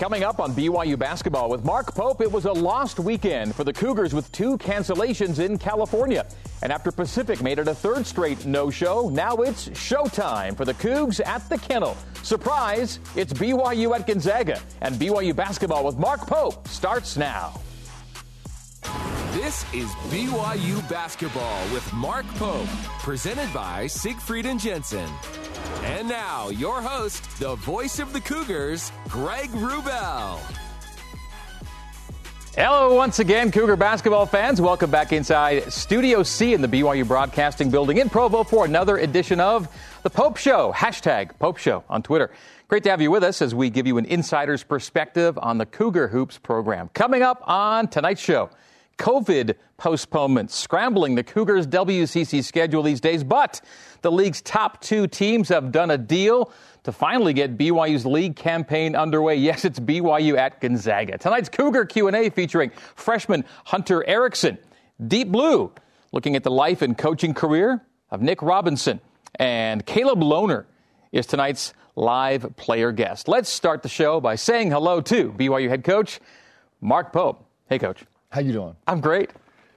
Coming up on BYU Basketball with Mark Pope, it was a lost weekend for the Cougars with 2 cancellations in California. And after Pacific made it a 3rd straight no-show, now it's showtime for the Cougs at the Kennel. Surprise, it's BYU at Gonzaga. And BYU Basketball with Mark Pope starts now. This is BYU Basketball with Mark Pope, presented by Siegfried & Jensen. And now, your host, the voice of the Cougars, Greg Rubel. Hello once again, Cougar basketball fans. Welcome back inside Studio C in the BYU Broadcasting Building in Provo for another edition of The Pope Show, hashtag Pope Show on Twitter. Great to have you with us as we give you an insider's perspective on the Cougar Hoops program. Coming up on tonight's show, COVID postponements scrambling the Cougars' WCC schedule these days, but the league's top 2 teams have done a deal to finally get BYU's league campaign underway. Yes, it's BYU at Gonzaga. Tonight's Cougar Q&A featuring freshman Hunter Erickson. Deep Blue, looking at the life and coaching career of Nick Robinson. And Caleb Lohner is tonight's live player guest. Let's start the show by saying hello to BYU head coach Mark Pope. Hey, Coach. How you doing? I'm great.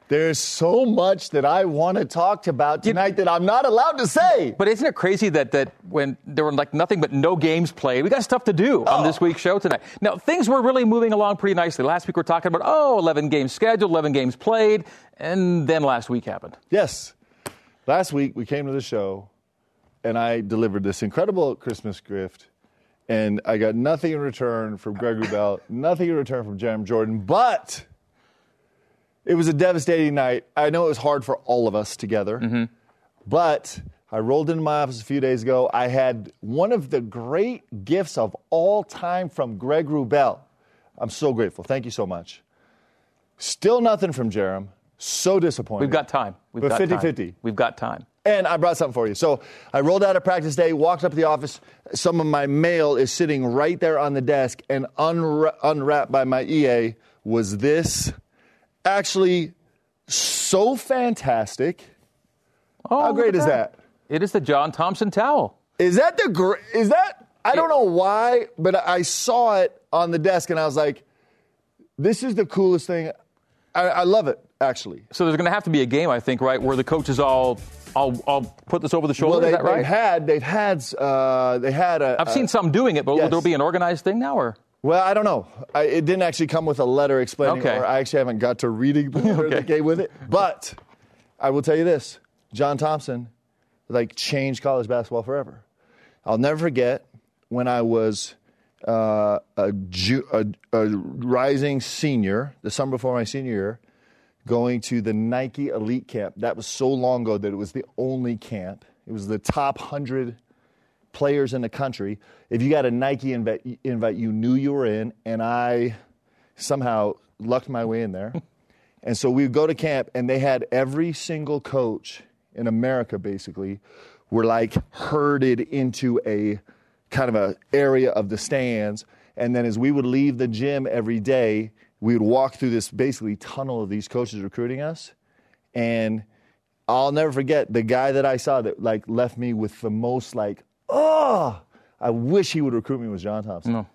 There's so much that I want to talk about tonight that I'm not allowed to say. But isn't it crazy that when there were like nothing but no games played, we got stuff to do on this week's show tonight. Now, things were really moving along pretty nicely. Last week we were talking about, 11 games scheduled, 11 games played, and then last week happened. Yes. Last week we came to the show, and I delivered this incredible Christmas gift, and I got nothing in return from Greg Rubel, nothing in return from Jerem Jordan, but it was a devastating night. I know it was hard for all of us together, but I rolled into my office a few days ago. I had one of the great gifts of all time from Greg Rubel. I'm so grateful. Thank you so much. Still nothing from Jerem. So disappointed. We've got time. We've got 50-50. We've got time. And I brought something for you. So I rolled out of practice day, walked up to the office. Some of my mail is sitting right there on the desk, and unwrapped by my EA was this. Actually, so fantastic. Oh, how great is that? It is the John Thompson towel. Is that the I don't know why, but I saw it on the desk and I was like, this is the coolest thing. I love it, actually. So there's going to have to be a game, I think, right, where the coaches all put this over the shoulder. Well, is that right? They had I've seen some doing it, but yes. Will there be an organized thing now, or? Well, I don't know. It didn't actually come with a letter explaining, or I actually haven't got to reading the letter that came with it. But I will tell you this. John Thompson, changed college basketball forever. I'll never forget when I was a rising senior, the summer before my senior year, going to the Nike Elite Camp. That was so long ago that it was the only camp. It was the top 100 players in the country. If you got a Nike invite, you knew you were in, and I somehow lucked my way in there. And so we would go to camp, and they had every single coach in America, basically, were herded into a kind of a area of the stands. And then as we would leave the gym every day, we would walk through this basically tunnel of these coaches recruiting us. And I'll never forget the guy that I saw that left me with the most I wish he would recruit me, was John Thompson. No.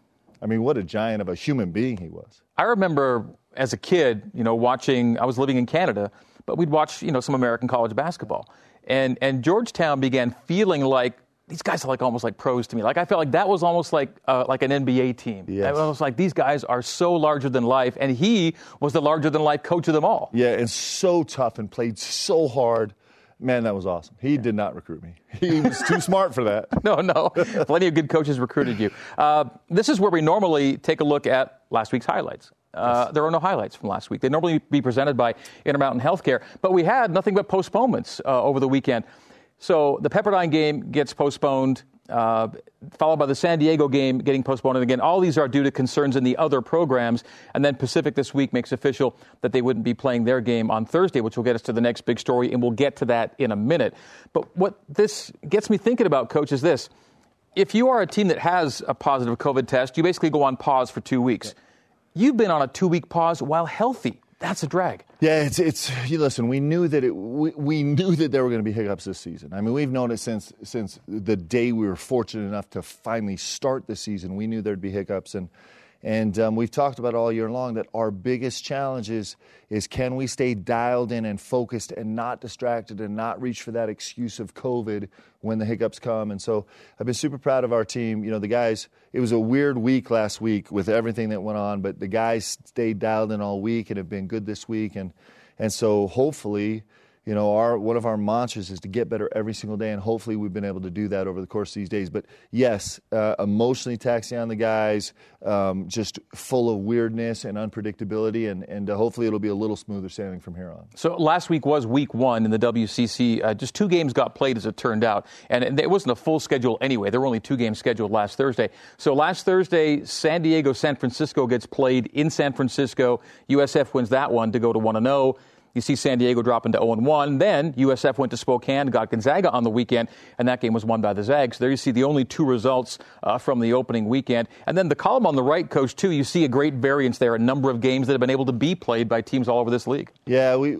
I mean, what a giant of a human being he was. I remember as a kid, I was living in Canada, but we'd watch, some American college basketball. And Georgetown began feeling like, these guys are almost like pros to me. I felt like that was almost like an NBA team. Yes. I was these guys are so larger than life, and he was the larger than life coach of them all. Yeah, and so tough and played so hard. Man, that was awesome. He did not recruit me. He was too smart for that. No. Plenty of good coaches recruited you. This is where we normally take a look at last week's highlights. Yes. There are no highlights from last week. They normally be presented by Intermountain Healthcare, but we had nothing but postponements over the weekend. So the Pepperdine game gets postponed, followed by the San Diego game getting postponed. And again, all these are due to concerns in the other programs. And then Pacific this week makes official that they wouldn't be playing their game on Thursday, which will get us to the next big story, and we'll get to that in a minute. But what this gets me thinking about, Coach, is this. If you are a team that has a positive COVID test, you basically go on pause for 2 weeks. Yeah. You've been on a 2-week pause while healthy. That's a drag. Yeah, listen, we knew that we knew that there were going to be hiccups this season. I mean, we've known it since the day we were fortunate enough to finally start the season. We knew there'd be hiccups, and And we've talked about all year long that our biggest challenge is can we stay dialed in and focused and not distracted and not reach for that excuse of COVID when the hiccups come. And so I've been super proud of our team. You know, the guys, it was a weird week last week with everything that went on, but the guys stayed dialed in all week and have been good this week. And so hopefully, you know, one of our mantras is to get better every single day, and hopefully we've been able to do that over the course of these days. But, yes, emotionally taxing on the guys, just full of weirdness and unpredictability, and hopefully it'll be a little smoother sailing from here on. So last week was week one in the WCC. Just two games got played, as it turned out, and it wasn't a full schedule anyway. There were only two games scheduled last Thursday. So last Thursday, San Diego, San Francisco gets played in San Francisco. USF wins that one to go to 1-0. You see San Diego dropping to 0-1. Then USF went to Spokane, got Gonzaga on the weekend, and that game was won by the Zags. There you see the only two results from the opening weekend. And then the column on the right, Coach, too, you see a great variance there, a number of games that have been able to be played by teams all over this league. Yeah, we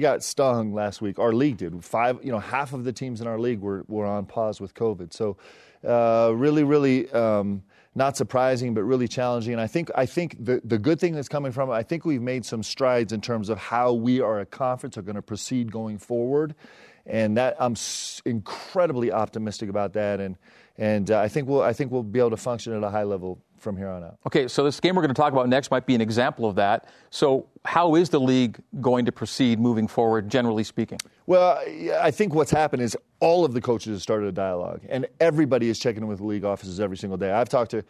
got stung last week. Our league did. Half of the teams in our league were on pause with COVID. So really, not surprising, but really challenging. And I think the good thing that's coming from it, I think we've made some strides in terms of how we are a conference are going to proceed going forward. And that I'm incredibly optimistic about that. And I think we'll be able to function at a high level from here on out. Okay, so this game we're going to talk about next might be an example of that. So how is the league going to proceed moving forward, generally speaking? Well, I think what's happened is all of the coaches have started a dialogue, and everybody is checking in with the league offices every single day. I've talked to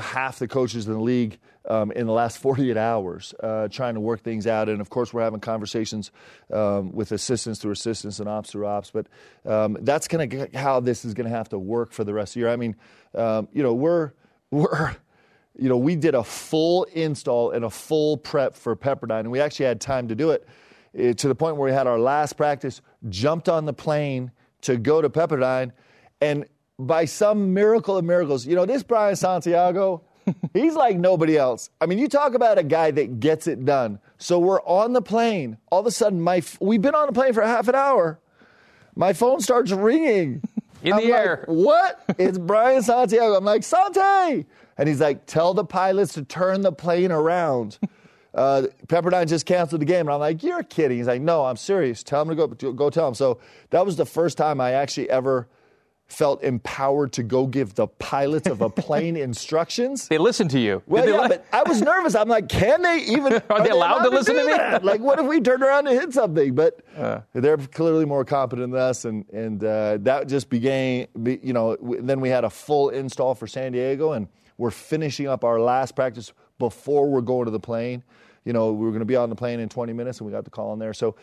half the coaches in the league in the last 48 hours trying to work things out. And, of course, we're having conversations with assistants through assistants and ops through ops. But that's kind of how this is going to have to work for the rest of the year. I mean, we did a full install and a full prep for Pepperdine, and we actually had time to do it to the point where we had our last practice, jumped on the plane to go to Pepperdine, and by some miracle of miracles, this Brian Santiago, he's like nobody else. I mean, you talk about a guy that gets it done. So we're on the plane. All of a sudden, we've been on the plane for half an hour. My phone starts ringing. I'm in the air. Like, what? It's Brian Santiago. I'm like, Sante! And he's like, tell the pilots to turn the plane around. Pepperdine just canceled the game. And I'm like, you're kidding. He's like, no, I'm serious. Tell him to go tell him. So that was the first time I actually ever felt empowered to go give the pilots of a plane instructions. They listened to you. Well, but I was nervous. I'm like, can they even? are they allowed to listen to me? Like, what if we turned around and hit something? But they're clearly more competent than us, and that just began, then we had a full install for San Diego, and we're finishing up our last practice before we're going to the plane. We were going to be on the plane in 20 minutes, and we got the call in there. So,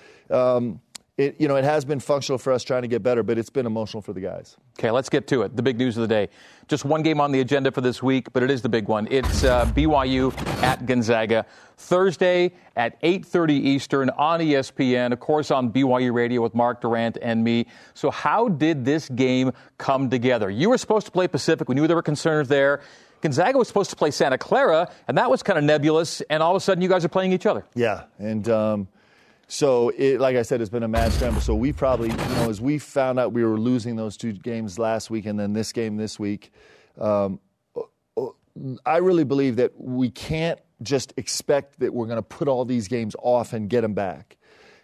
It has been functional for us trying to get better, but it's been emotional for the guys. Okay, let's get to it. The big news of the day. Just one game on the agenda for this week, but it is the big one. It's BYU at Gonzaga, Thursday at 8:30 Eastern on ESPN, of course on BYU Radio with Mark Durant and me. So how did this game come together? You were supposed to play Pacific. We knew there were concerns there. Gonzaga was supposed to play Santa Clara, and that was kind of nebulous, and all of a sudden you guys are playing each other. Yeah, and so, like I said, it's been a mad scramble. So we probably, as we found out we were losing those two games last week and then this game this week, I really believe that we can't just expect that we're going to put all these games off and get them back.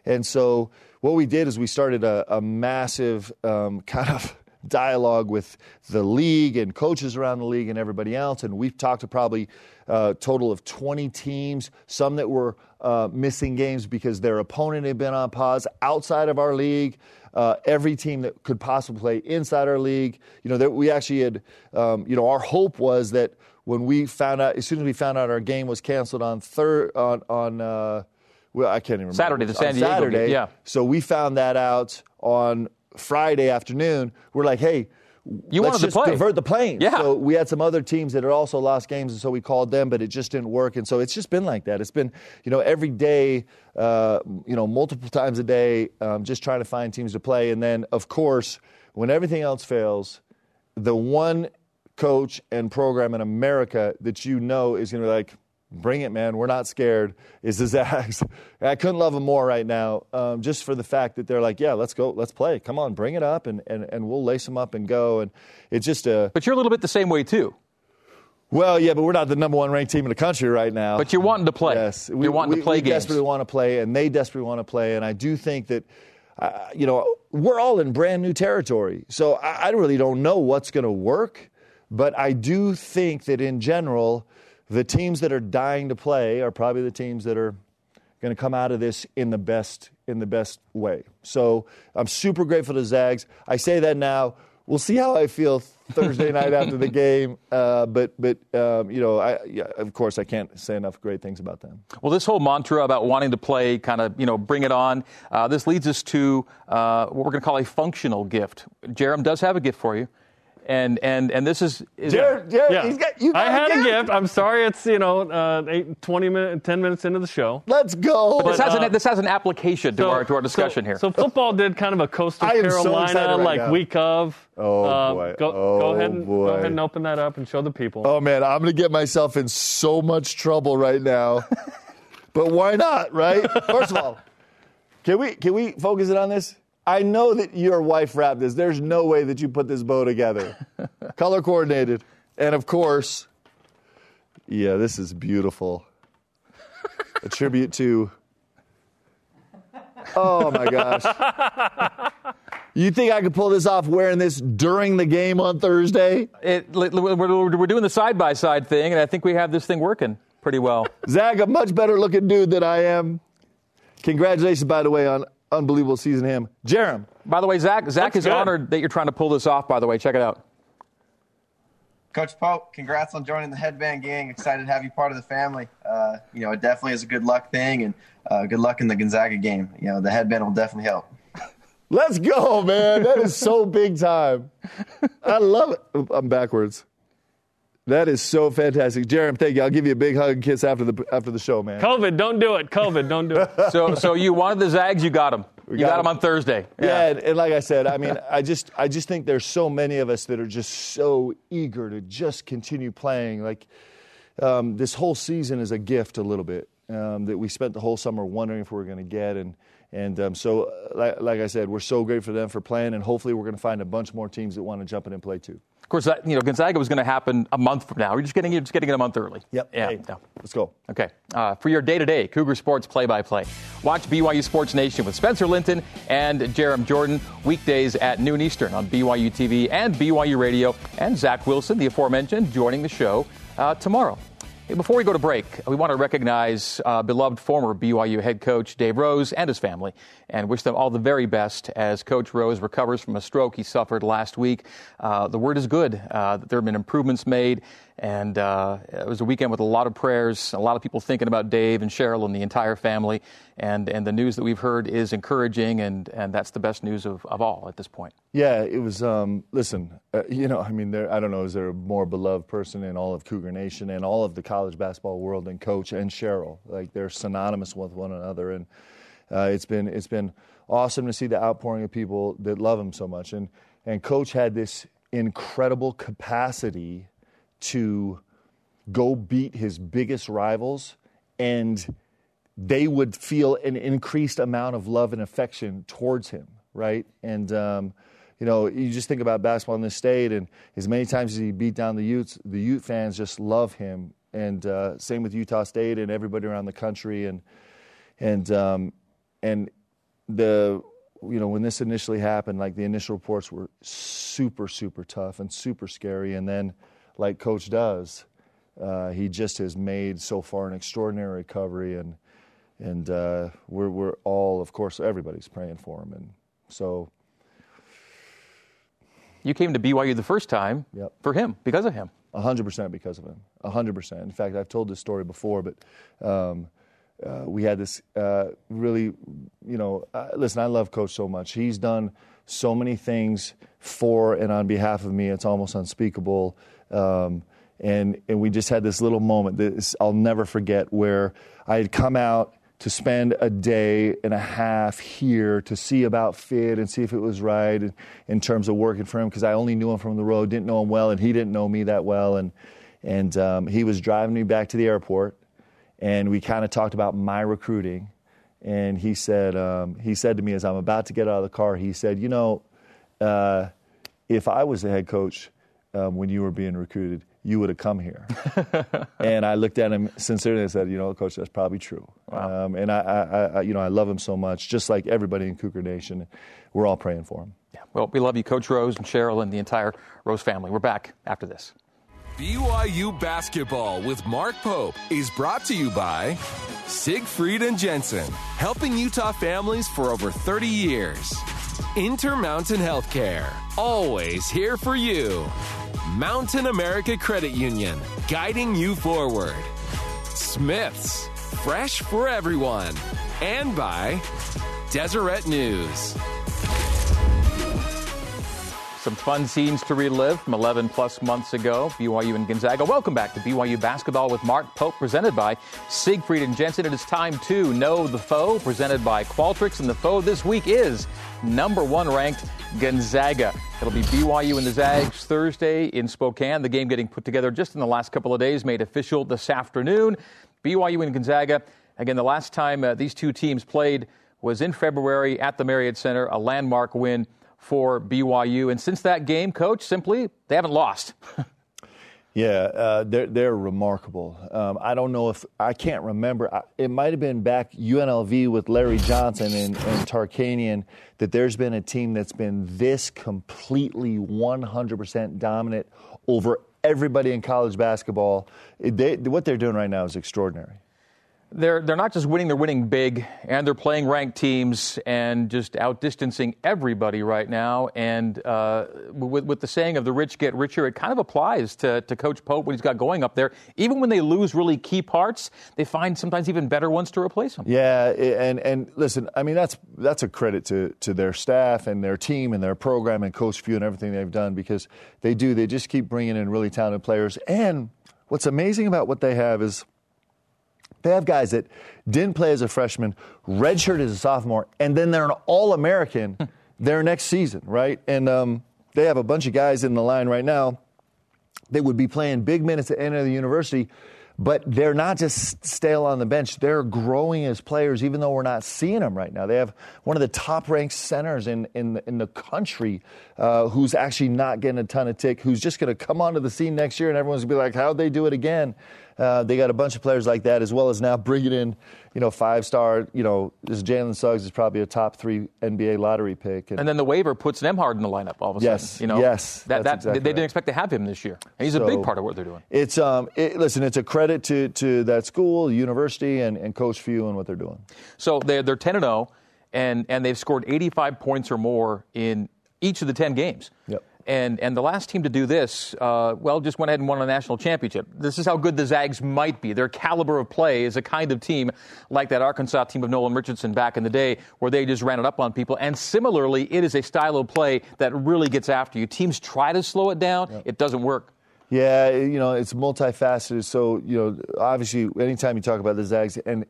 And so what we did is we started a massive kind of dialogue with the league and coaches around the league and everybody else, and we've talked to probably a total of 20 teams, some that were missing games because their opponent had been on pause outside of our league, every team that could possibly play inside our league. That we actually had, our hope was that when we found out, as soon as we found out our game was canceled I can't even remember. Saturday, the San Diego Saturday, game. Yeah. So we found that out on Friday afternoon. We're like, hey, divert the plane. Yeah. So we had some other teams that had also lost games, and so we called them, but it just didn't work. And so it's just been like that. It's been, every day, multiple times a day, just trying to find teams to play. And then, of course, when everything else fails, the one coach and program in America that is going to be like, bring it, man, we're not scared, is the Zags. I couldn't love them more right now, just for the fact that they're like, yeah, let's go, let's play. Come on, bring it up, and we'll lace them up and go. And it's just But you're a little bit the same way, too. Well, yeah, but we're not the number one ranked team in the country right now. But you're wanting to play. Yes. We desperately want to play, and they desperately want to play. And I do think that, we're all in brand new territory. So I really don't know what's going to work. But I do think that in general, the teams that are dying to play are probably the teams that are going to come out of this in the best way. So I'm super grateful to Zags. I say that now. We'll see how I feel Thursday night after the game. Of course, I can't say enough great things about them. Well, this whole mantra about wanting to play, kind of, bring it on, this leads us to what we're going to call a functional gift. Jerem does have a gift for you. And this is Jared, yeah. I had a gift. I'm sorry, it's 10 minutes into the show. Let's go. But this has an application to our discussion here. So football did kind of a Coastal Carolina week of. Go ahead and open that up and show the people. Oh man, I'm gonna get myself in so much trouble right now. But why not, right? First of all, can we focus it on this? I know that your wife wrapped this. There's no way that you put this bow together. Color coordinated. And, of course, yeah, this is beautiful. A tribute to, oh, my gosh. You think I could pull this off wearing this during the game on Thursday? We're doing the side-by-side thing, and I think we have this thing working pretty well. Zag, a much better-looking dude than I am. Congratulations, by the way, on unbelievable season him. Jerem. By the way, Zach is honored that you're trying to pull this off, by the way. Check it out. Coach Pope, congrats on joining the headband gang. Excited to have you part of the family. It definitely is a good luck thing, and good luck in the Gonzaga game. The headband will definitely help. Let's go, man. That is so big time. I love it. I'm backwards. That is so fantastic. Jerem, thank you. I'll give you a big hug and kiss after the show, man. COVID, don't do it. So you wanted the Zags, you got them. You got them on Thursday. Yeah, and like I said, I mean, I just think there's so many of us that are just so eager to just continue playing. Like, this whole season is a gift a little bit that we spent the whole summer wondering if we were going to get. So, like I said, we're so grateful to them for playing, and hopefully we're going to find a bunch more teams that want to jump in and play too. Of course, Gonzaga was going to happen a month from now. You're just getting it a month early. Yep. Yeah. Hey, no. Let's go. Okay. For your day-to-day Cougar sports play-by-play, watch BYU Sports Nation with Spencer Linton and Jerem Jordan weekdays at noon Eastern on BYU TV and BYU Radio. And Zach Wilson, the aforementioned, joining the show tomorrow. Hey, before we go to break, we want to recognize beloved former BYU head coach Dave Rose and his family and wish them all the very best as Coach Rose recovers from a stroke he suffered last week. The word is good that there have been improvements made, and it was a weekend with a lot of prayers, a lot of people thinking about Dave and Cheryl and the entire family, and the news that we've heard is encouraging, and that's the best news of all at this point. Yeah, it was, I don't know, is there a more beloved person in all of Cougar Nation and all of the college basketball world than Coach and Cheryl? Like, they're synonymous with one another, and it's been awesome to see the outpouring of people that love him so much, and Coach had this incredible capacity to go beat his biggest rivals, and they would feel an increased amount of love and affection towards him, right? And, you just think about basketball in this state, and as many times as he beat down the Utes, the Ute fans just love him. And same with Utah State and everybody around the country. And when this initially happened, like, the initial reports were super, super tough and super scary. And then, like Coach does, he just has made so far an extraordinary recovery, and we're all, of course, everybody's praying for him. And so, you came to BYU the first time, yep, for him, because of him. 100% because of him. 100%. In fact, I've told this story before, but we had this really, listen, I love Coach so much. He's done so many things for and on behalf of me. It's almost unspeakable. And we just had this little moment that I'll never forget, where I had come out to spend a day and a half here to see about fit and see if it was right in terms of working for him, because I only knew him from the road, didn't know him well, and he didn't know me that well. And he was driving me back to the airport, and we kind of talked about my recruiting. And he said to me, as I'm about to get out of the car, he said, if I was the head coach when you were being recruited, you would have come here. And I looked at him sincerely and said, you know, Coach, that's probably true. Wow. And I you know, I love him so much, just like everybody in Cougar Nation. We're all praying for him. Yeah. Well, we love you, Coach Rose and Cheryl and the entire Rose family. We're back after this. BYU Basketball with Mark Pope is brought to you by Siegfried and Jensen, helping Utah families for over 30 years. Intermountain Healthcare, always here for you. Mountain America Credit Union, guiding you forward. Smith's, fresh for everyone. And by Deseret News. Some fun scenes to relive from 11-plus months ago, BYU and Gonzaga. Welcome back to BYU Basketball with Mark Pope, presented by Siegfried and Jensen. It is time to Know the Foe, presented by Qualtrics. And the foe this week is #1-ranked Gonzaga. It'll be BYU and the Zags Thursday in Spokane. The game getting put together just in the last couple of days, made official this afternoon. BYU and Gonzaga. Again, the last time these two teams played was in February at the Marriott Center, a landmark win for BYU. And since that game, Coach, simply, they haven't lost. They're remarkable. I don't know if, I can't remember. It might have been back UNLV with Larry Johnson and Tarkanian that there's been a team that's been this completely 100% dominant over everybody in college basketball. What they're doing right now is extraordinary. They're not just winning, they're winning big, and they're playing ranked teams and just outdistancing everybody right now. And with the saying of the rich get richer, it kind of applies to Coach Pope when he's got going up there. Even when they lose really key parts, they find sometimes even better ones to replace them. Yeah, and listen, I mean, that's a credit to their staff and their team and their program and Coach Few and everything they've done, because they just keep bringing in really talented players. And what's amazing about what they have is they have guys that didn't play as a freshman, redshirted as a sophomore, and then they're an All-American their next season, right? And they have a bunch of guys in the line right now that would be playing big minutes at the end of the university, but they're not just stale on the bench. They're growing as players, even though we're not seeing them right now. They have one of the top-ranked centers in the country who's actually not getting a ton of tick, who's just going to come onto the scene next year, and everyone's going to be like, how'd they do it again? They got a bunch of players like that, as well as now bringing in, five-star, this Jalen Suggs is probably a top 3 NBA lottery pick. And then the waiver puts Nembhard in the lineup all of a sudden. Yes, exactly they didn't expect to have him this year. And he's a big part of what they're doing. It's it's a credit to that school, the university, and Coach Few and what they're doing. So they're 10-0, and they've scored 85 points or more in each of the 10 games. Yep. And the last team to do this, just went ahead and won a national championship. This is how good the Zags might be. Their caliber of play is a kind of team like that Arkansas team of Nolan Richardson back in the day where they just ran it up on people. And similarly, it is a style of play that really gets after you. Teams try to slow it down. Yep. It doesn't work. Yeah, it's multifaceted. So, obviously, anytime you talk about the Zags, and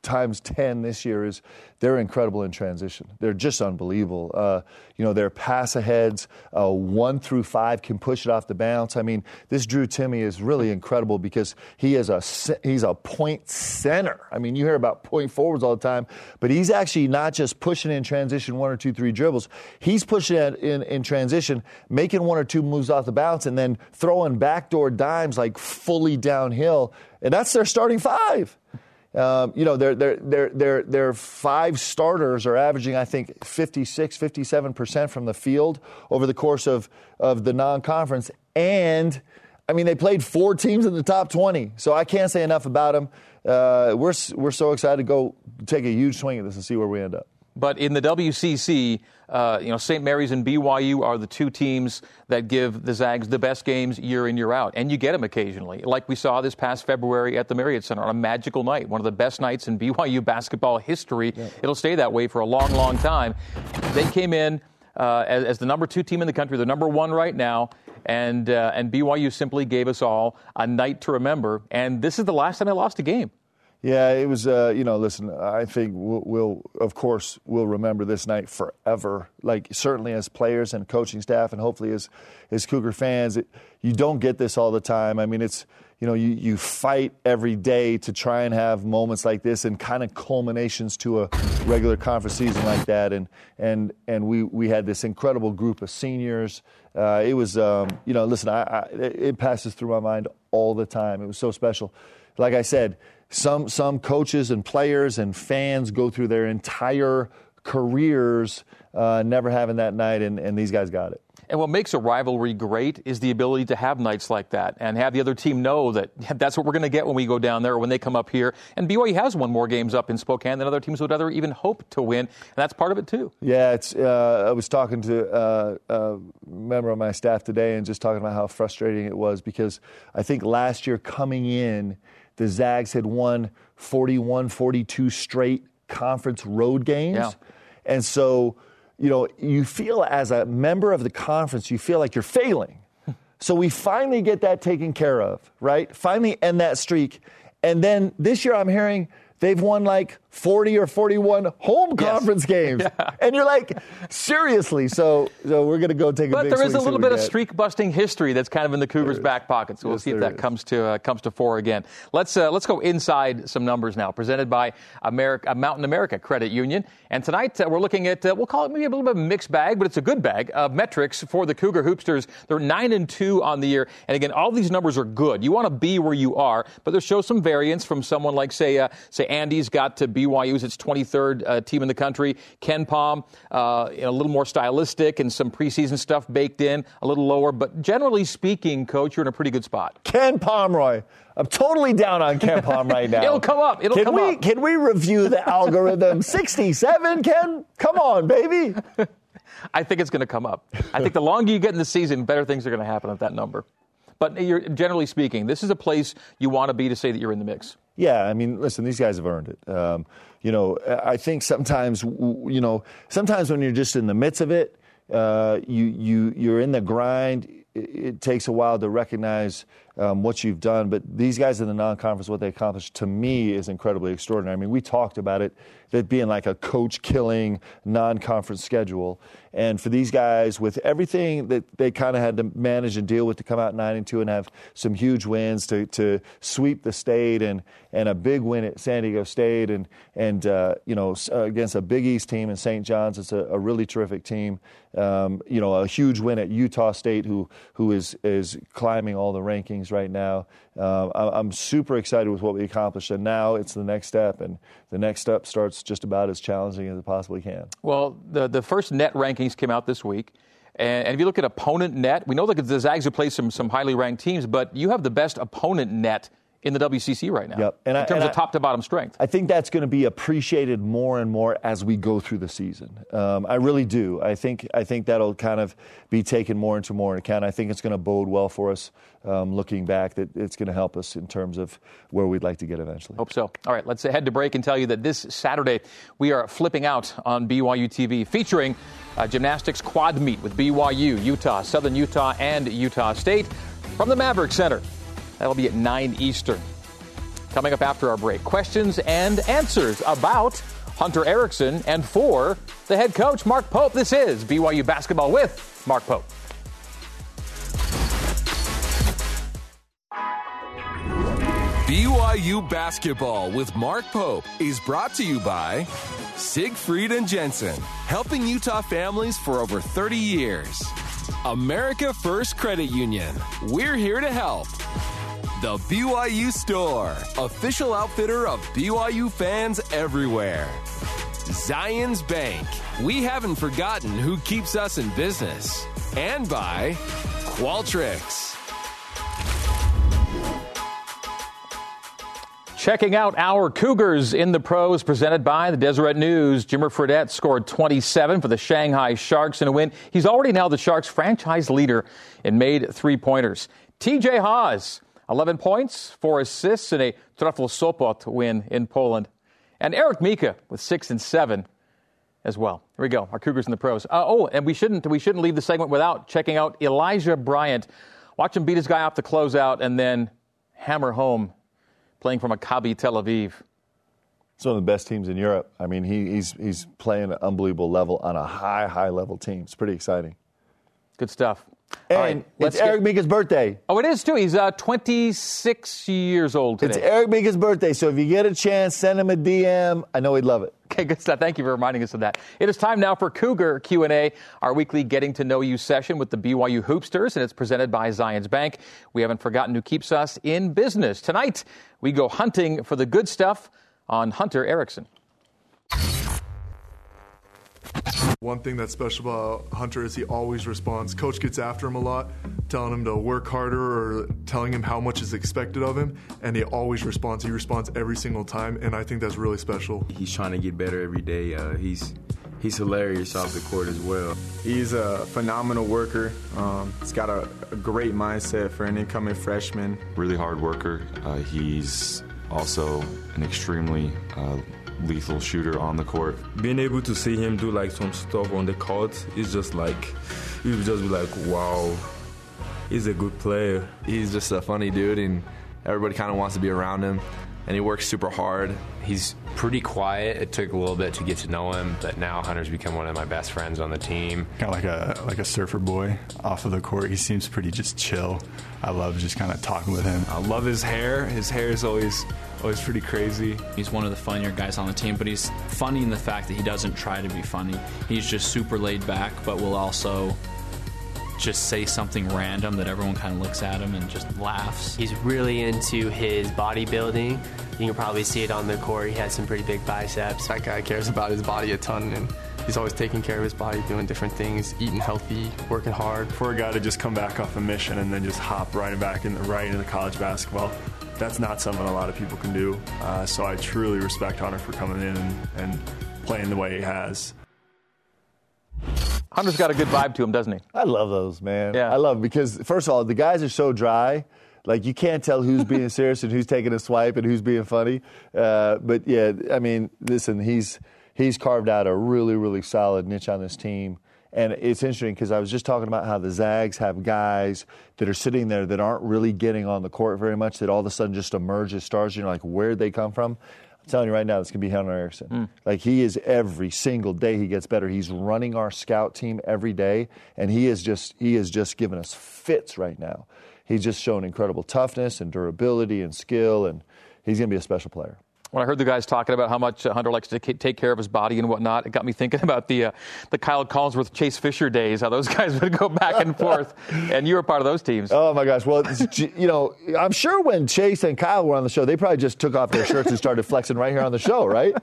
times 10 this year is they're incredible in transition. They're just unbelievable. Their pass aheads, 1 through 5, can push it off the bounce. I mean, this Drew Timme is really incredible because he's a point center. I mean, you hear about point forwards all the time, but he's actually not just pushing in transition 1 or 2, 3 dribbles. He's pushing it in transition, making 1 or 2 moves off the bounce, and then throwing backdoor dimes like fully downhill, and that's their starting 5. Their 5 starters are averaging, I think, 56, 57% from the field over the course of the non-conference. And I mean, they played 4 teams in the top 20, so I can't say enough about them. We're so excited to go take a huge swing at this and see where we end up. But in the WCC, St. Mary's and BYU are the two teams that give the Zags the best games year in, year out. And you get them occasionally, like we saw this past February at the Marriott Center on a magical night, one of the best nights in BYU basketball history. Yeah. It'll stay that way for a long, long time. They came in as the number 2 team in the country, the number 1 right now. And BYU simply gave us all a night to remember. And this is the last time they lost a game. Yeah, it was, listen, I think we'll remember this night forever, like certainly as players and coaching staff and hopefully as Cougar fans. You don't get this all the time. I mean, it's, you know, you fight every day to try and have moments like this and kind of culminations to a regular conference season like that. And we had this incredible group of seniors. It was, you know, listen, it passes through my mind all the time. It was so special. Like I said, some coaches and players and fans go through their entire careers never having that night, and these guys got it. And what makes a rivalry great is the ability to have nights like that and have the other team know that that's what we're going to get when we go down there or when they come up here. And BYU has won more games up in Spokane than other teams would ever even hope to win, and that's part of it too. Yeah, it's. I was talking to a member of my staff today and just talking about how frustrating it was, because I think last year coming in, the Zags had won 41, 42 straight conference road games. Yeah. And so, you know, you feel as a member of the conference, you feel like you're failing. So we finally get that taken care of, right? Finally end that streak. And then this year I'm hearing they've won like 40 or 41 home conference games. Yeah. And you're like, seriously? So we're going to go take a big swing. But there is a little bit of streak-busting history that's kind of in the Cougars' back pocket. So we'll see if that comes to fore again. Let's go inside some numbers now, presented by Mountain America Credit Union. And tonight we're looking at, we'll call it maybe a little bit of a mixed bag, but it's a good bag of metrics for the Cougar Hoopsters. They're 9-2 on the year. And again, all these numbers are good. You want to be where you are, but there shows some variance from someone like, say Andy's got to BYU's its 23rd team in the country. Ken Palm, a little more stylistic and some preseason stuff baked in, a little lower. But generally speaking, Coach, you're in a pretty good spot. Ken Pomeroy. I'm totally down on Ken Palm right now. It'll come up. It'll come up. Can we review the algorithm? 67, Ken? Come on, baby. I think it's going to come up. I think the longer you get in the season, better things are going to happen at that number. But generally speaking, this is a place you want to be to say that you're in the mix. Yeah, I mean, listen, these guys have earned it. You know, I think sometimes when you're just in the midst of it, you're in the grind. It takes a while to recognize what you've done. But these guys in the non-conference, what they accomplished, to me, is incredibly extraordinary. I mean, we talked about it, that being like a coach-killing non-conference schedule. And for these guys, with everything that they kind of had to manage and deal with to come out 9-2 and have some huge wins, to sweep the state and a big win at San Diego State and against a Big East team in St. John's, it's a really terrific team. You know, a huge win at Utah State, who is climbing all the rankings right now. I'm super excited with what we accomplished, and now it's the next step, and the next step starts just about as challenging as it possibly can. Well, the first net rankings came out this week, and if you look at opponent net, we know that the Zags have played some highly ranked teams, but you have the best opponent net in the WCC right now, in terms of top-to-bottom strength. I think that's going to be appreciated more and more as we go through the season. I really do. I think that'll kind of be taken more into account. I think it's going to bode well for us looking back, that it's going to help us in terms of where we'd like to get eventually. Hope so. All right, let's head to break and tell you that this Saturday we are flipping out on BYU TV, featuring gymnastics quad meet with BYU, Utah, Southern Utah, and Utah State from the Maverick Center. That'll be at 9 Eastern. Coming up after our break, questions and answers about Hunter Erickson and for the head coach, Mark Pope. This is BYU Basketball with Mark Pope. BYU Basketball with Mark Pope is brought to you by Siegfried and Jensen, helping Utah families for over 30 years. America First Credit Union, we're here to help. The BYU Store, official outfitter of BYU fans everywhere. Zions Bank, we haven't forgotten who keeps us in business. And by Qualtrics. Checking out our Cougars in the pros, presented by the Deseret News. Jimmer Fredette scored 27 for the Shanghai Sharks in a win. He's already now the Sharks franchise leader in made three-pointers. TJ Haws, 11 points, 4 assists, and a Trefl Sopot win in Poland. And Eric Mika with 6 and 7 as well. Here we go, our Cougars in the pros. And we shouldn't leave the segment without checking out Elijah Bryant. Watch him beat his guy off the closeout and then hammer home, playing from Maccabi Tel Aviv. It's one of the best teams in Europe. I mean, he's playing at an unbelievable level on a high level team. It's pretty exciting. Good stuff. And it's Eric Bieka's birthday. Oh, it is, too. He's 26 years old today. It's Eric Bieka's birthday, so if you get a chance, send him a DM. I know he'd love it. Okay, good stuff. Thank you for reminding us of that. It is time now for Cougar Q&A, our weekly Getting to Know You session with the BYU Hoopsters, and it's presented by Zions Bank. We haven't forgotten who keeps us in business. Tonight, we go hunting for the good stuff on Hunter Erickson. One thing that's special about Hunter is he always responds. Coach gets after him a lot, telling him to work harder or telling him how much is expected of him, and he always responds. He responds every single time, and I think that's really special. He's trying to get better every day. He's hilarious off the court as well. He's a phenomenal worker. He's got a great mindset for an incoming freshman. Really hard worker. He's also an extremely lethal shooter on the court. Being able to see him do like some stuff on the court is just like, you would just be like, wow, he's a good player. He's just a funny dude, and everybody kind of wants to be around him, and he works super hard. He's pretty quiet. It took a little bit to get to know him, but now Hunter's become one of my best friends on the team. Kind of like a surfer boy off of the court. He seems pretty just chill. I love just kind of talking with him. I love his hair. His hair is always pretty crazy. He's one of the funnier guys on the team, but he's funny in the fact that he doesn't try to be funny. He's just super laid back, but will also just say something random that everyone kind of looks at him and just laughs. He's really into his bodybuilding. You can probably see it on the court. He has some pretty big biceps. That guy cares about his body a ton, and he's always taking care of his body, doing different things, eating healthy, working hard. For a guy to just come back off a mission and then just hop right back in right into the college basketball, that's not something a lot of people can do. So I truly respect Hunter for coming in and playing the way he has. Hunter's got a good vibe to him, doesn't he? I love those, man. Yeah. I love it because, first of all, the guys are so dry. Like, you can't tell who's being serious and who's taking a swipe and who's being funny. But, yeah, I mean, listen, he's carved out a really, really solid niche on this team. And it's interesting because I was just talking about how the Zags have guys that are sitting there that aren't really getting on the court very much, that all of a sudden just emerge as stars. You're like, where'd they come from? I'm telling you right now, it's going to be Hunter Erickson. Like, he is every single day he gets better. He's running our scout team every day, and he is just giving us fits right now. He's just shown incredible toughness and durability and skill, and he's going to be a special player. When I heard the guys talking about how much Hunter likes to take care of his body and whatnot, it got me thinking about the Kyle Collinsworth, Chase Fisher days, how those guys would go back and forth, and you were part of those teams. Oh, my gosh. Well, you know, I'm sure when Chase and Kyle were on the show, they probably just took off their shirts and started flexing right here on the show, right?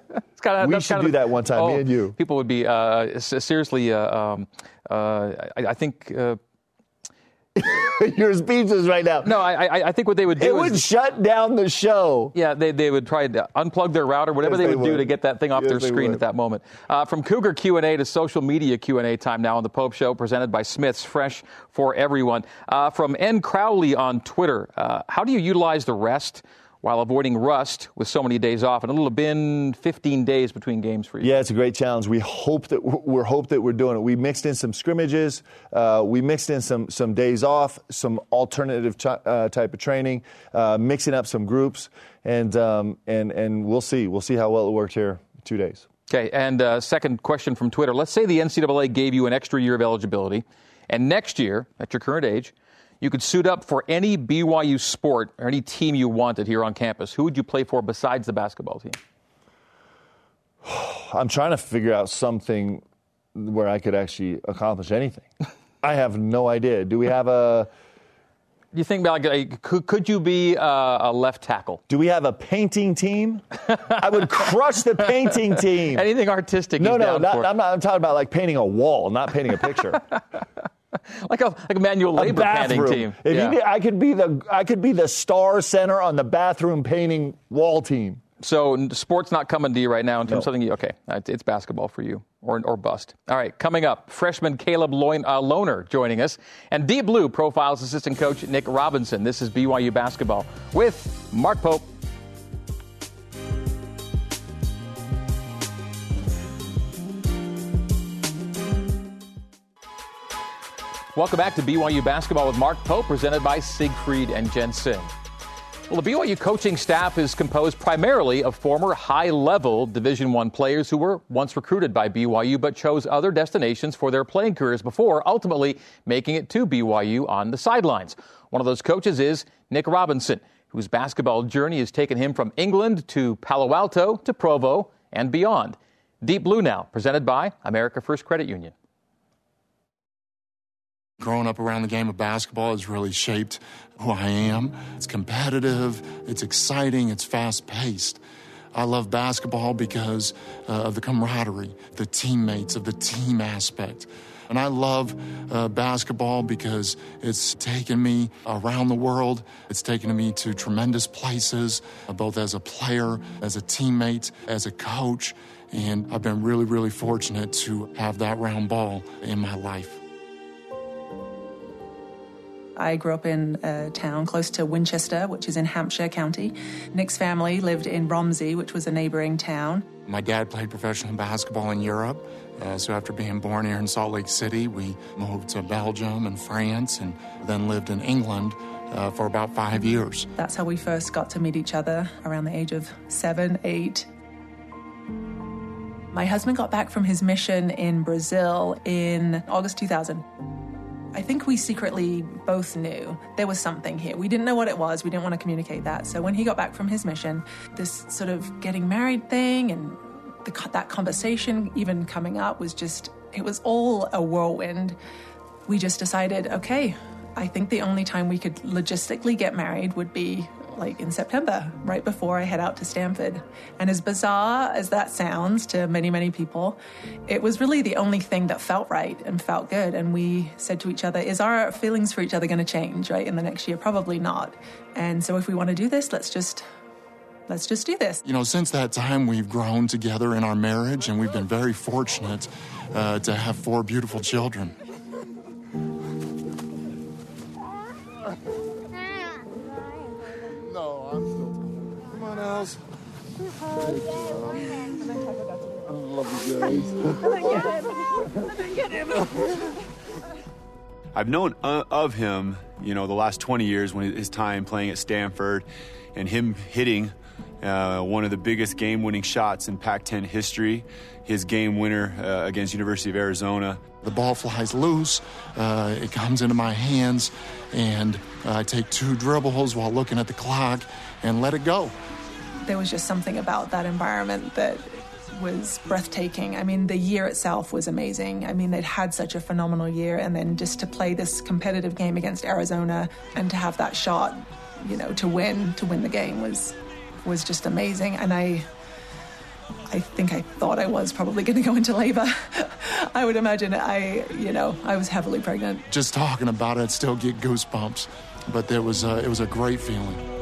We should do that one time, me and you. People would be seriously, I think... Your speeches right now. No, I think what they would do would shut down the show. Yeah, they would try to unplug their router, whatever they would do to get that thing off their screen at that moment. From Cougar Q&A to social media Q&A time now on The Pope Show, presented by Smith's, fresh for everyone. From N. Crowley on Twitter, how do you utilize the rest while avoiding rust with so many days off? And it'll have been 15 days between games for you. Yeah, it's a great challenge. We hope that we're doing it. We mixed in some scrimmages. We mixed in some days off, some alternative type of training, mixing up some groups. And we'll see. We'll see how well it worked here in 2 days. Okay, and second question from Twitter. Let's say the NCAA gave you an extra year of eligibility, and next year, at your current age, you could suit up for any BYU sport or any team you wanted here on campus. Who would you play for besides the basketball team? I'm trying to figure out something where I could actually accomplish anything. I have no idea. Do we have a... You think about, like, could you be a left tackle? Do we have a painting team? I would crush the painting team. Anything artistic. I'm talking about, like, painting a wall, not painting a picture. Like a manual labor painting team. I could be the star center on the bathroom painting wall team. So sports not coming to you right now in terms of something. Okay, it's basketball for you or bust. All right, coming up, freshman Caleb Lohner joining us, and Deep Blue profiles assistant coach Nick Robinson. This is BYU basketball with Mark Pope. Welcome back to BYU Basketball with Mark Pope, presented by Siegfried and Jensen. Well, the BYU coaching staff is composed primarily of former high-level Division I players who were once recruited by BYU but chose other destinations for their playing careers before ultimately making it to BYU on the sidelines. One of those coaches is Nick Robinson, whose basketball journey has taken him from England to Palo Alto to Provo and beyond. Deep Blue now, presented by America First Credit Union. Growing up around the game of basketball has really shaped who I am. It's competitive, it's exciting, it's fast-paced. I love basketball because of the camaraderie, the teammates, of the team aspect. And I love basketball because it's taken me around the world. It's taken me to tremendous places, both as a player, as a teammate, as a coach. And I've been really, really fortunate to have that round ball in my life. I grew up in a town close to Winchester, which is in Hampshire County. Nick's family lived in Romsey, which was a neighboring town. My dad played professional basketball in Europe. So after being born here in Salt Lake City, we moved to Belgium and France and then lived in England for about 5 years. That's how we first got to meet each other around the age of 7, 8. My husband got back from his mission in Brazil in August 2000. I think we secretly both knew there was something here. We didn't know what it was. We didn't want to communicate that. So when he got back from his mission, this sort of getting married thing and that conversation even coming up was just, it was all a whirlwind. We just decided, okay, I think the only time we could logistically get married would be like in September, right before I head out to Stanford. And as bizarre as that sounds to many, many people, it was really the only thing that felt right and felt good. And we said to each other, is our feelings for each other going to change, right, in the next year? Probably not. And so if we want to do this, let's just do this. You know, since that time, we've grown together in our marriage, and we've been very fortunate to have 4 beautiful children. I've known of him, you know, the last 20 years when his time playing at Stanford and him hitting one of the biggest game-winning shots in Pac-10 history, his game winner against University of Arizona. The ball flies loose, it comes into my hands, and I take 2 dribbles while looking at the clock and let it go. There was just something about that environment that was breathtaking. I mean, the year itself was amazing. I mean, they'd had such a phenomenal year, and then just to play this competitive game against Arizona and to have that shot, you know, to win the game was just amazing. And I think I thought I was probably going to go into labor. I would imagine I was heavily pregnant. Just talking about it, I'd still get goosebumps, but it was a great feeling.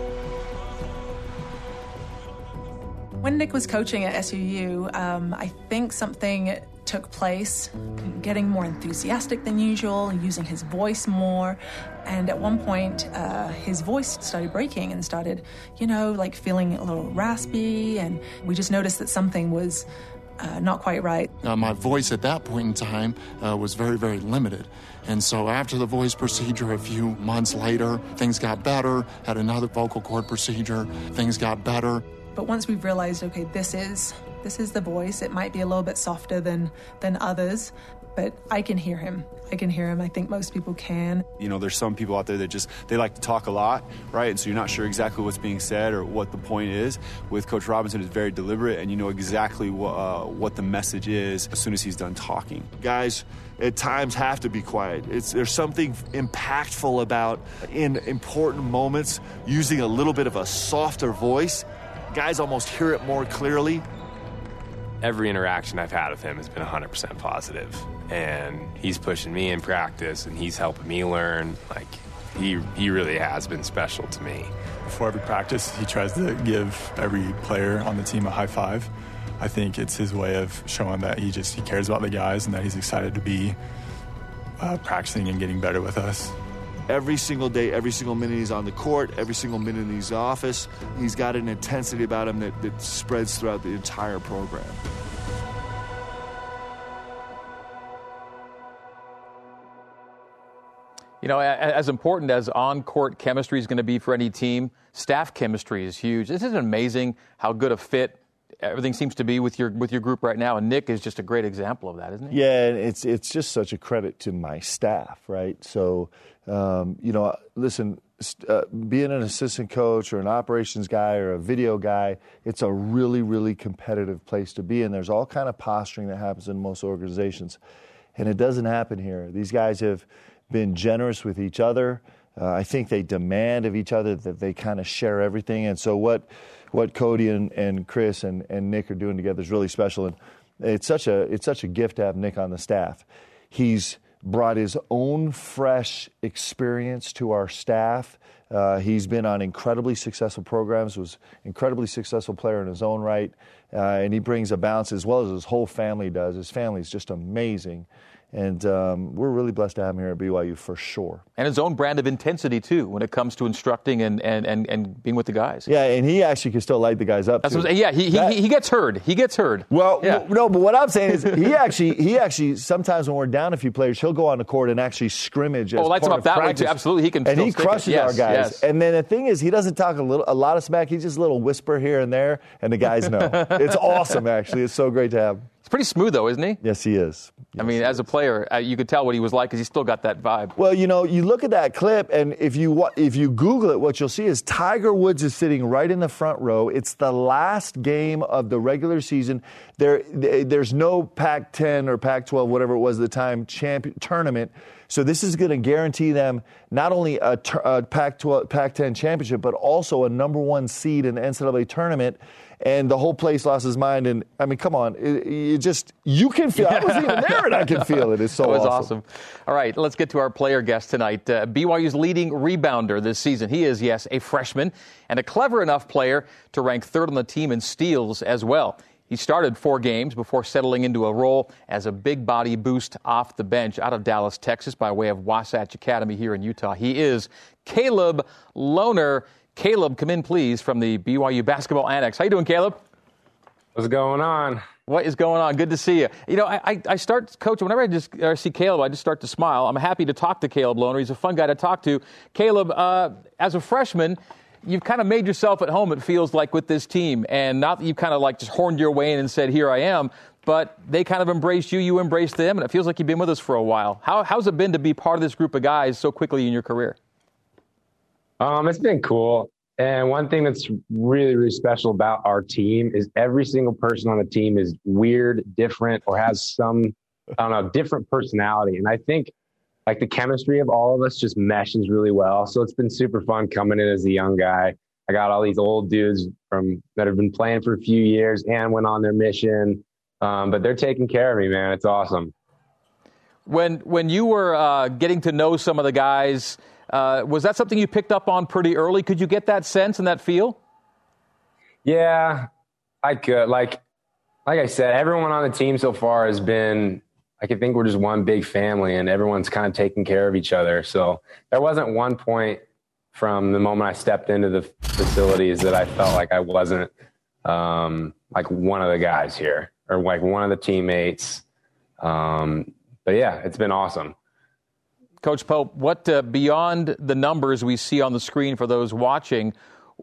When Nick was coaching at SUU, I think something took place, getting more enthusiastic than usual, using his voice more. And at one point, his voice started breaking and started, you know, like feeling a little raspy. And we just noticed that something was not quite right. My voice at that point in time was very, very limited. And so after the voice procedure a few months later, things got better, had another vocal cord procedure, things got better. But once we've realized, okay, this is the voice, it might be a little bit softer than others, but I can hear him. I think most people can. You know, there's some people out there that just, they like to talk a lot, right? And so you're not sure exactly what's being said or what the point is. With Coach Robinson, it's very deliberate, and you know exactly what the message is as soon as he's done talking. Guys, at times have to be quiet. There's something impactful about, in important moments, using a little bit of a softer voice. Guys almost hear it more clearly. Every interaction I've had with him has been 100% positive. And he's pushing me in practice, and he's helping me learn. Like, he really has been special to me. Before every practice, he tries to give every player on the team a high five. I think it's his way of showing that he cares about the guys and that he's excited to be practicing and getting better with us. Every single day, every single minute he's on the court, every single minute in his office, he's got an intensity about him that spreads throughout the entire program. You know, as important as on-court chemistry is going to be for any team, staff chemistry is huge. This is amazing how good a fit everything seems to be with your group right now, and Nick is just a great example of that, isn't he? Yeah, and it's just such a credit to my staff, right? So, you know, listen, being an assistant coach or an operations guy or a video guy, it's a really, really competitive place to be, and there's all kind of posturing that happens in most organizations, and it doesn't happen here. These guys have been generous with each other. I think they demand of each other that they kind of share everything. And so what Cody and Chris and Nick are doing together is really special. And it's such a gift to have Nick on the staff. He's brought his own fresh experience to our staff. He's been on incredibly successful programs, was an incredibly successful player in his own right. And he brings a bounce as well as his whole family does. His family's just amazing. And we're really blessed to have him here at BYU for sure. And his own brand of intensity, too, when it comes to instructing and being with the guys. Yeah, and he actually can still light the guys up. That's what I'm saying. Yeah, he gets heard. He gets heard. Well, yeah. No, but what I'm saying is he actually sometimes when we're down a few players, he'll go on the court and actually scrimmage as lights part him up of that practice. Way, too. Absolutely, he can. And he crushes our guys. Yes. And then the thing is, he doesn't talk a lot of smack. He's just a little whisper here and there, and the guys know. It's awesome, actually. It's so great to have him. He's pretty smooth, though, isn't he? Yes, he is. Yes, I mean, as a player, you could tell what he was like because he's still got that vibe. Well, you know, you look at that clip, and if you Google it, what you'll see is Tiger Woods is sitting right in the front row. It's the last game of the regular season. There's no Pac-10 or Pac-12, whatever it was at the time, tournament. So this is going to guarantee them not only a Pac-10 championship, but also a number one seed in the NCAA tournament. And the whole place lost his mind. And, I mean, come on. You can feel it. I wasn't even there, and I can feel it. It's so awesome. It was awesome. All right, let's get to our player guest tonight. BYU's leading rebounder this season. He is, yes, a freshman and a clever enough player to rank third on the team in steals as well. He started 4 games before settling into a role as a big body boost off the bench out of Dallas, Texas, by way of Wasatch Academy here in Utah. He is Caleb Lohner. Caleb, come in, please, from the BYU Basketball Annex. How you doing, Caleb? What's going on? What is going on? Good to see you. You know, I start, Coach, whenever I see Caleb, I just start to smile. I'm happy to talk to Caleb Lohner. He's a fun guy to talk to. Caleb, as a freshman, you've kind of made yourself at home, it feels like, with this team. And not that you kind of like just horned your way in and said, here I am, but they kind of embraced you, you embraced them, and it feels like you've been with us for a while. How's it been to be part of this group of guys so quickly in your career? It's been cool. And one thing that's really, really special about our team is every single person on the team is weird, different, or has some, I don't know, different personality. And I think like the chemistry of all of us just meshes really well. So it's been super fun coming in as a young guy. I got all these old dudes that have been playing for a few years and went on their mission. But they're taking care of me, man. It's awesome. When you were getting to know some of the guys, was that something you picked up on pretty early? Could you get that sense and that feel? Yeah, I could. Like I said, everyone on the team so far has been, I think we're just one big family and everyone's kind of taking care of each other. So there wasn't one point from the moment I stepped into the facilities that I felt like I wasn't like one of the guys here or like one of the teammates. But yeah, it's been awesome. Coach Pope, what beyond the numbers we see on the screen for those watching,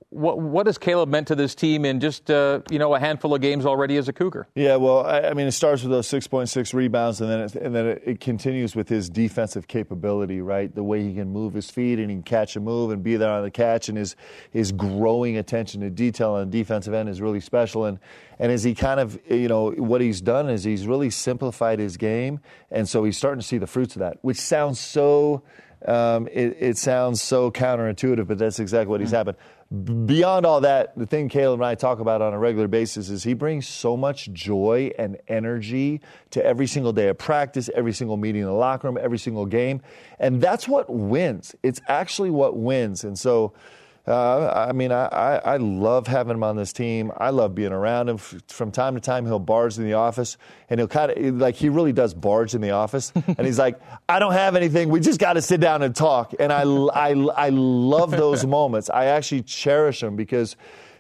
what has Caleb meant to this team in just a handful of games already as a Cougar? Yeah, well, I mean, it starts with those 6.6 rebounds, and then it continues with his defensive capability, right? The way he can move his feet and he can catch a move and be there on the catch, and his growing attention to detail on the defensive end is really special. And as he kind of, you know, what he's done is he's really simplified his game, and so he's starting to see the fruits of that, which sounds so it sounds so counterintuitive, but that's exactly what he's happened. Beyond all that, the thing Caleb and I talk about on a regular basis is he brings so much joy and energy to every single day of practice, every single meeting in the locker room, every single game. And that's what wins. It's actually what wins. And so, I mean, I love having him on this team. I love being around him. From time to time, he'll barge in the office, and he'll kind of, like, he really does barge in the office. And he's like, I don't have anything. We just got to sit down and talk. And I love those moments. I actually cherish them because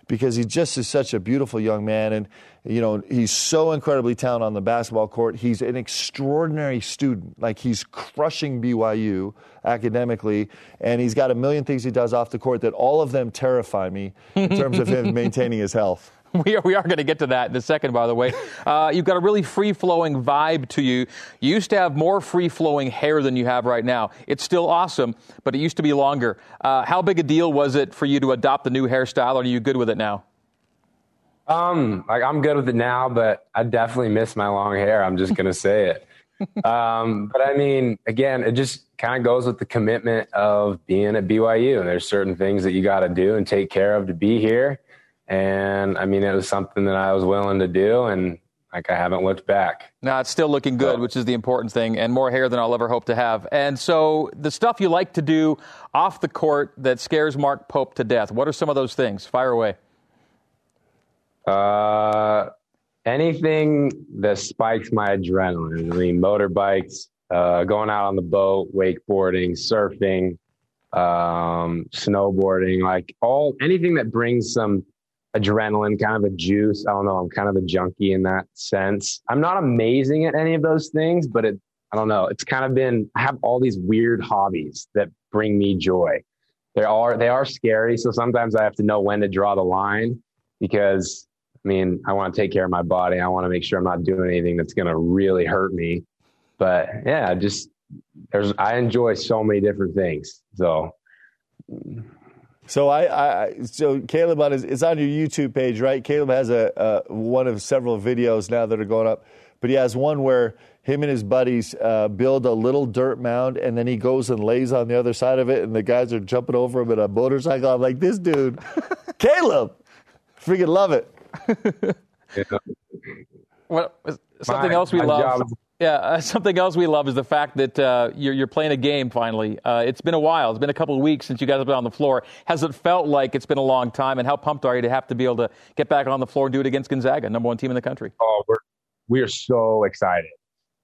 because he just is such a beautiful young man. And, you know, he's so incredibly talented on the basketball court. He's an extraordinary student. Like, he's crushing BYU academically, and he's got a million things he does off the court that all of them terrify me in terms of him maintaining his health. We are going to get to that in a second, by the way. You've got a really free-flowing vibe to you. You used to have more free-flowing hair than you have right now. It's still awesome, but it used to be longer. How big a deal was it for you to adopt the new hairstyle, or are you good with it now? I'm good with it now, but I definitely miss my long hair. I'm just going to say it. But, I mean, again, it just kind of goes with the commitment of being at BYU. And there's certain things that you got to do and take care of to be here. And, I mean, it was something that I was willing to do, and, like, I haven't looked back. No, it's still looking good, which is the important thing, and more hair than I'll ever hope to have. And so the stuff you like to do off the court that scares Mark Pope to death, what are some of those things? Fire away. Anything that spikes my adrenaline. I mean, motorbikes, going out on the boat, wakeboarding, surfing, snowboarding, like anything that brings some adrenaline, kind of a juice. I don't know. I'm kind of a junkie in that sense. I'm not amazing at any of those things, but I don't know. It's kind of been, I have all these weird hobbies that bring me joy. They are scary. So sometimes I have to know when to draw the line because, I mean, I want to take care of my body. I want to make sure I'm not doing anything that's going to really hurt me. But yeah, I enjoy so many different things. So Caleb, it's on your YouTube page, right? Caleb has one of several videos now that are going up, but he has one where him and his buddies build a little dirt mound, and then he goes and lays on the other side of it, and the guys are jumping over him in a motorcycle. I'm like, this dude, Caleb, freaking love it. Well, something else we love is the fact that you're playing a game finally. It's been a while. It's been a couple of weeks since you guys have been on the floor. Has it felt like it's been a long time? And how pumped are you to have to be able to get back on the floor and do it against Gonzaga, number one team in the country? Oh, we are so excited.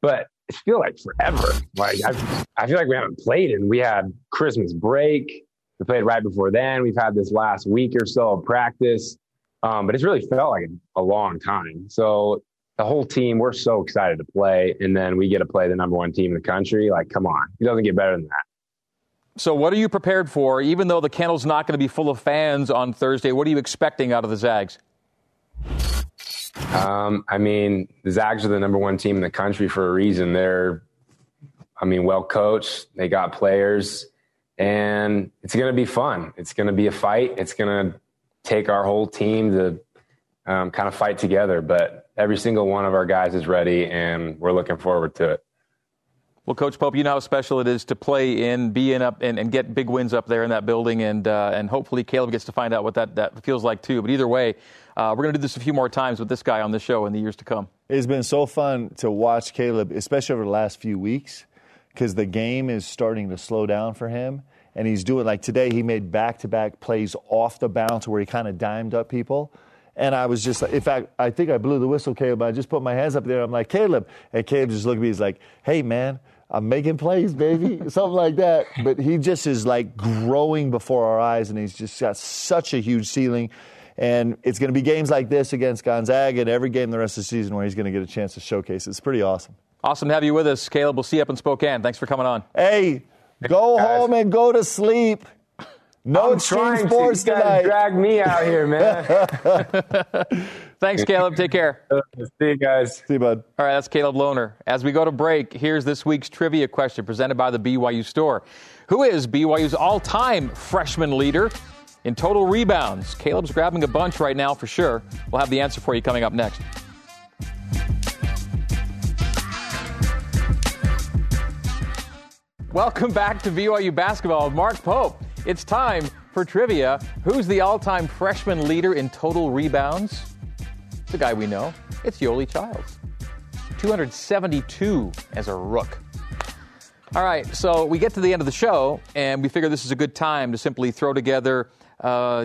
But it feels like forever. Like I feel like we haven't played, and we had Christmas break. We played right before then. We've had this last week or so of practice. But it's really felt like a long time. So the whole team, we're so excited to play, and then we get to play the number one team in the country. Like, come on. It doesn't get better than that. So what are you prepared for? Even though the kennel's not going to be full of fans on Thursday, what are you expecting out of the Zags? I mean, the Zags are the number one team in the country for a reason. They're, I mean, well coached. They got players. And it's going to be fun. It's going to be a fight. It's going to take our whole team to kind of fight together. But every single one of our guys is ready, and we're looking forward to it. Well, Coach Pope, you know how special it is to play in, be in up, and get big wins up there in that building, and hopefully Caleb gets to find out what that feels like too. But either way, we're going to do this a few more times with this guy on the show in the years to come. It's been so fun to watch Caleb, especially over the last few weeks, because the game is starting to slow down for him. And he's doing, like today, he made back-to-back plays off the bounce where he kind of dimed up people. And I was just like, in fact, I think I blew the whistle, Caleb. I just put my hands up there. I'm like, Caleb. And Caleb just looked at me. He's like, hey, man, I'm making plays, baby. Something like that. But he just is like growing before our eyes. And he's just got such a huge ceiling. And it's going to be games like this against Gonzaga and every game the rest of the season where he's going to get a chance to showcase. It's pretty awesome. Awesome to have you with us, Caleb. We'll see you up in Spokane. Thanks for coming on. Hey, go home and go to sleep. No, I'm trying sports to. You guys drag me out here, man. Thanks, Caleb. Take care. See you guys. See you, bud. All right, that's Caleb Lohner. As we go to break, here's this week's trivia question presented by the BYU Store. Who is BYU's all-time freshman leader in total rebounds? Caleb's grabbing a bunch right now for sure. We'll have the answer for you coming up next. Welcome back to BYU Basketball with Mark Pope. It's time for trivia. Who's the all-time freshman leader in total rebounds? It's a guy we know. It's Yoli Childs. 272 as a rook. All right, so we get to the end of the show, and we figure this is a good time to simply throw together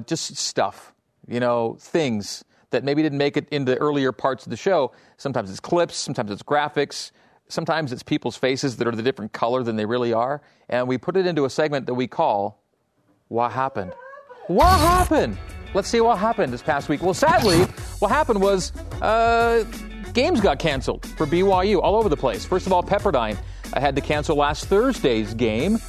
just stuff, you know, things that maybe didn't make it into earlier parts of the show. Sometimes it's clips, sometimes it's graphics. Sometimes it's people's faces that are the different color than they really are. And we put it into a segment that we call What Happened. What happened? Let's see what happened this past week. Well, sadly, what happened was games got canceled for BYU all over the place. First of all, Pepperdine had to cancel last Thursday's game.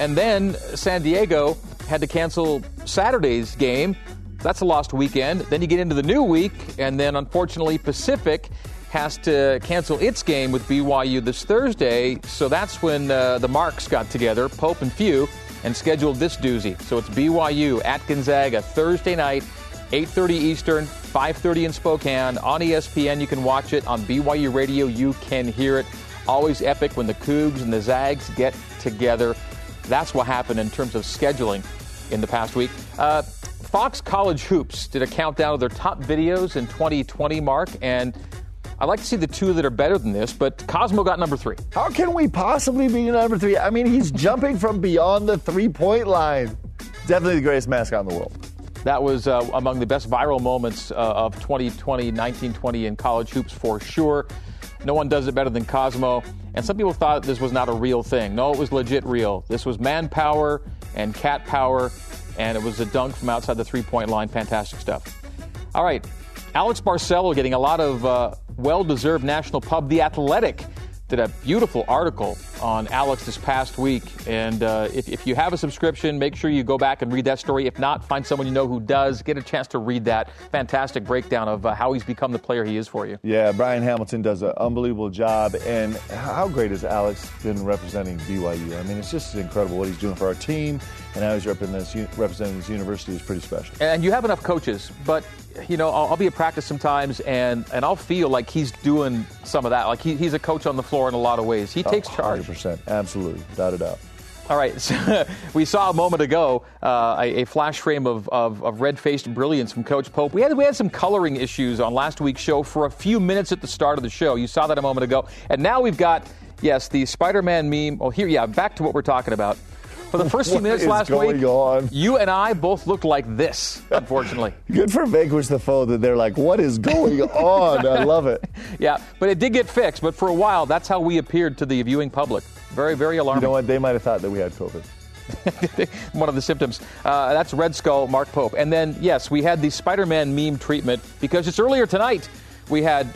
And then San Diego had to cancel Saturday's game. That's a lost weekend. Then you get into the new week, and then, unfortunately, Pacific has to cancel its game with BYU this Thursday. So that's when the Marks got together, Pope and Few, and scheduled this doozy. So it's BYU at Gonzaga Thursday night, 8:30 Eastern, 5:30 in Spokane. On ESPN, you can watch it. On BYU Radio, you can hear it. Always epic when the Cougs and the Zags get together. That's what happened in terms of scheduling in the past week. Fox College Hoops did a countdown of their top videos in 2020, Mark, and I'd like to see the two that are better than this, but Cosmo got number 3. How can we possibly be number 3? I mean, he's jumping from beyond the three-point line. Definitely the greatest mascot in the world. That was among the best viral moments of 2020, 1920 in college hoops for sure. No one does it better than Cosmo. And some people thought this was not a real thing. No, it was legit real. This was manpower and cat power, and it was a dunk from outside the three-point line. Fantastic stuff. All right, Alex Barcelo getting a lot of well-deserved national pub. The Athletic did a beautiful article on Alex this past week. And if you have a subscription, make sure you go back and read that story. If not, find someone you know who does. Get a chance to read that fantastic breakdown of how he's become the player he is for you. Yeah, Brian Hamilton does an unbelievable job. And how great has Alex been representing BYU? I mean, it's just incredible what he's doing for our team. And how he's representing this university is pretty special. And you have enough coaches, but you know, I'll be at practice sometimes, and I'll feel like he's doing some of that. Like he's a coach on the floor in a lot of ways. He takes charge. 100%, absolutely, without a doubt. All right, so we saw a moment ago a flash frame of red-faced brilliance from Coach Pope. We had some coloring issues on last week's show for a few minutes at the start of the show. You saw that a moment ago, and now we've got the Spider-Man meme. Oh, here, yeah, back to what we're talking about. For the first few minutes last week, you and I both looked like this, unfortunately. Good for Vanquish the Foe that they're like, what is going on? I love it. Yeah, but it did get fixed. But for a while, that's how we appeared to the viewing public. Very, very alarming. You know what? They might have thought that we had COVID. One of the symptoms. That's Red Skull, Mark Pope. And then, yes, we had the Spider-Man meme treatment because just earlier tonight we had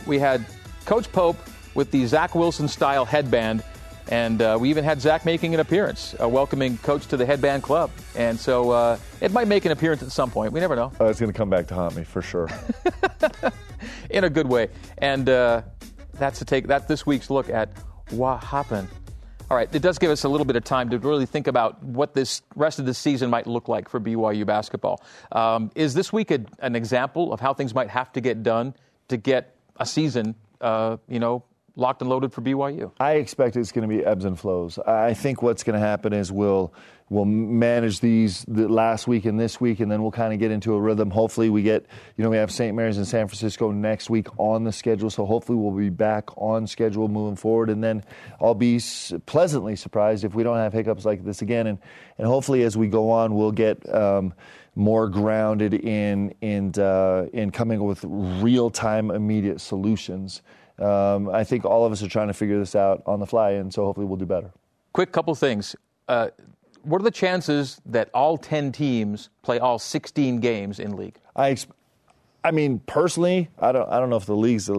Coach Pope with the Zach Wilson-style headband. And we even had Zach making an appearance, welcoming Coach to the Headband Club. And so it might make an appearance at some point. We never know. It's going to come back to haunt me for sure. In a good way. And that's this week's look at what happened. All right, it does give us a little bit of time to really think about what this rest of the season might look like for BYU basketball. Is this week an example of how things might have to get done to get a season, locked and loaded for BYU? I expect it's going to be ebbs and flows. I think what's going to happen is we'll manage the last week and this week, and then we'll kind of get into a rhythm. Hopefully we have St. Mary's and San Francisco next week on the schedule, so hopefully we'll be back on schedule moving forward, and then I'll be pleasantly surprised if we don't have hiccups like this again. And hopefully as we go on, we'll get more grounded in coming with real-time immediate solutions. I think all of us are trying to figure this out on the fly, and so hopefully we'll do better. Quick couple things. What are the chances that all 10 teams play all 16 games in league? Personally, I don't know if the leagues, I'm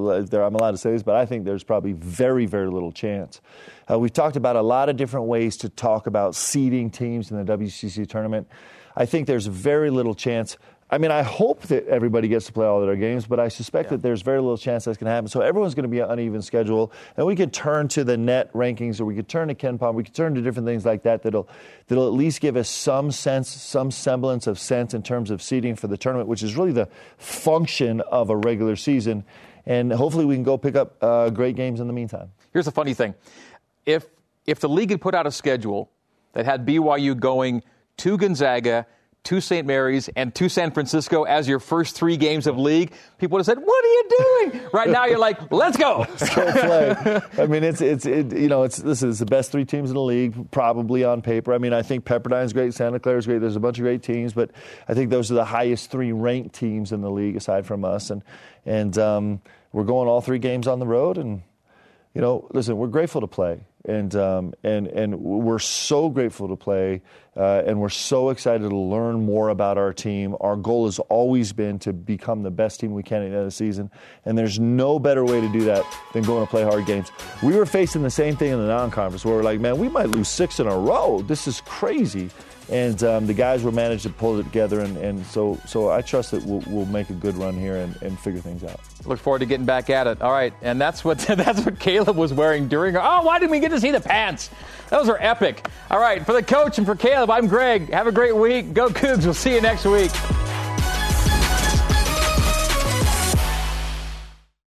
allowed to say this, but I think there's probably very, very little chance. We've talked about a lot of different ways to talk about seeding teams in the WCC tournament. I think there's very little chance. I mean, I hope that everybody gets to play all of their games, but I suspect that there's very little chance that's going to happen. So everyone's going to be an uneven schedule, and we could turn to the net rankings, or we could turn to Ken Palm, we could turn to different things like that that'll at least give us some semblance of sense in terms of seeding for the tournament, which is really the function of a regular season. And hopefully we can go pick up great games in the meantime. Here's the funny thing. If the league had put out a schedule that had BYU going to Gonzaga, to St. Mary's, and to San Francisco as your first three games of league, people would have said, what are you doing? Right now you're like, let's go. Let's go play. I mean, it's the best three teams in the league, probably on paper. I mean, I think Pepperdine's great, Santa Clara's great. There's a bunch of great teams, but I think those are the highest three ranked teams in the league aside from us. And we're going all three games on the road. And, you know, listen, we're grateful to play. And we're so grateful to play And we're so excited to learn more about our team. Our goal has always been to become the best team we can at the end of the season, and there's no better way to do that than going to play hard games. We were facing the same thing in the non-conference where we're like, man, we might lose 6 in a row. This is crazy. And the guys were managed to pull it together, and so I trust that we'll make a good run here and figure things out. Look forward to getting back at it. All right, and that's what Caleb was wearing during our – oh, why didn't we get to see the pants? Those are epic. All right, for the coach and for Caleb, I'm Greg. Have a great week. Go Cougs. We'll see you next week.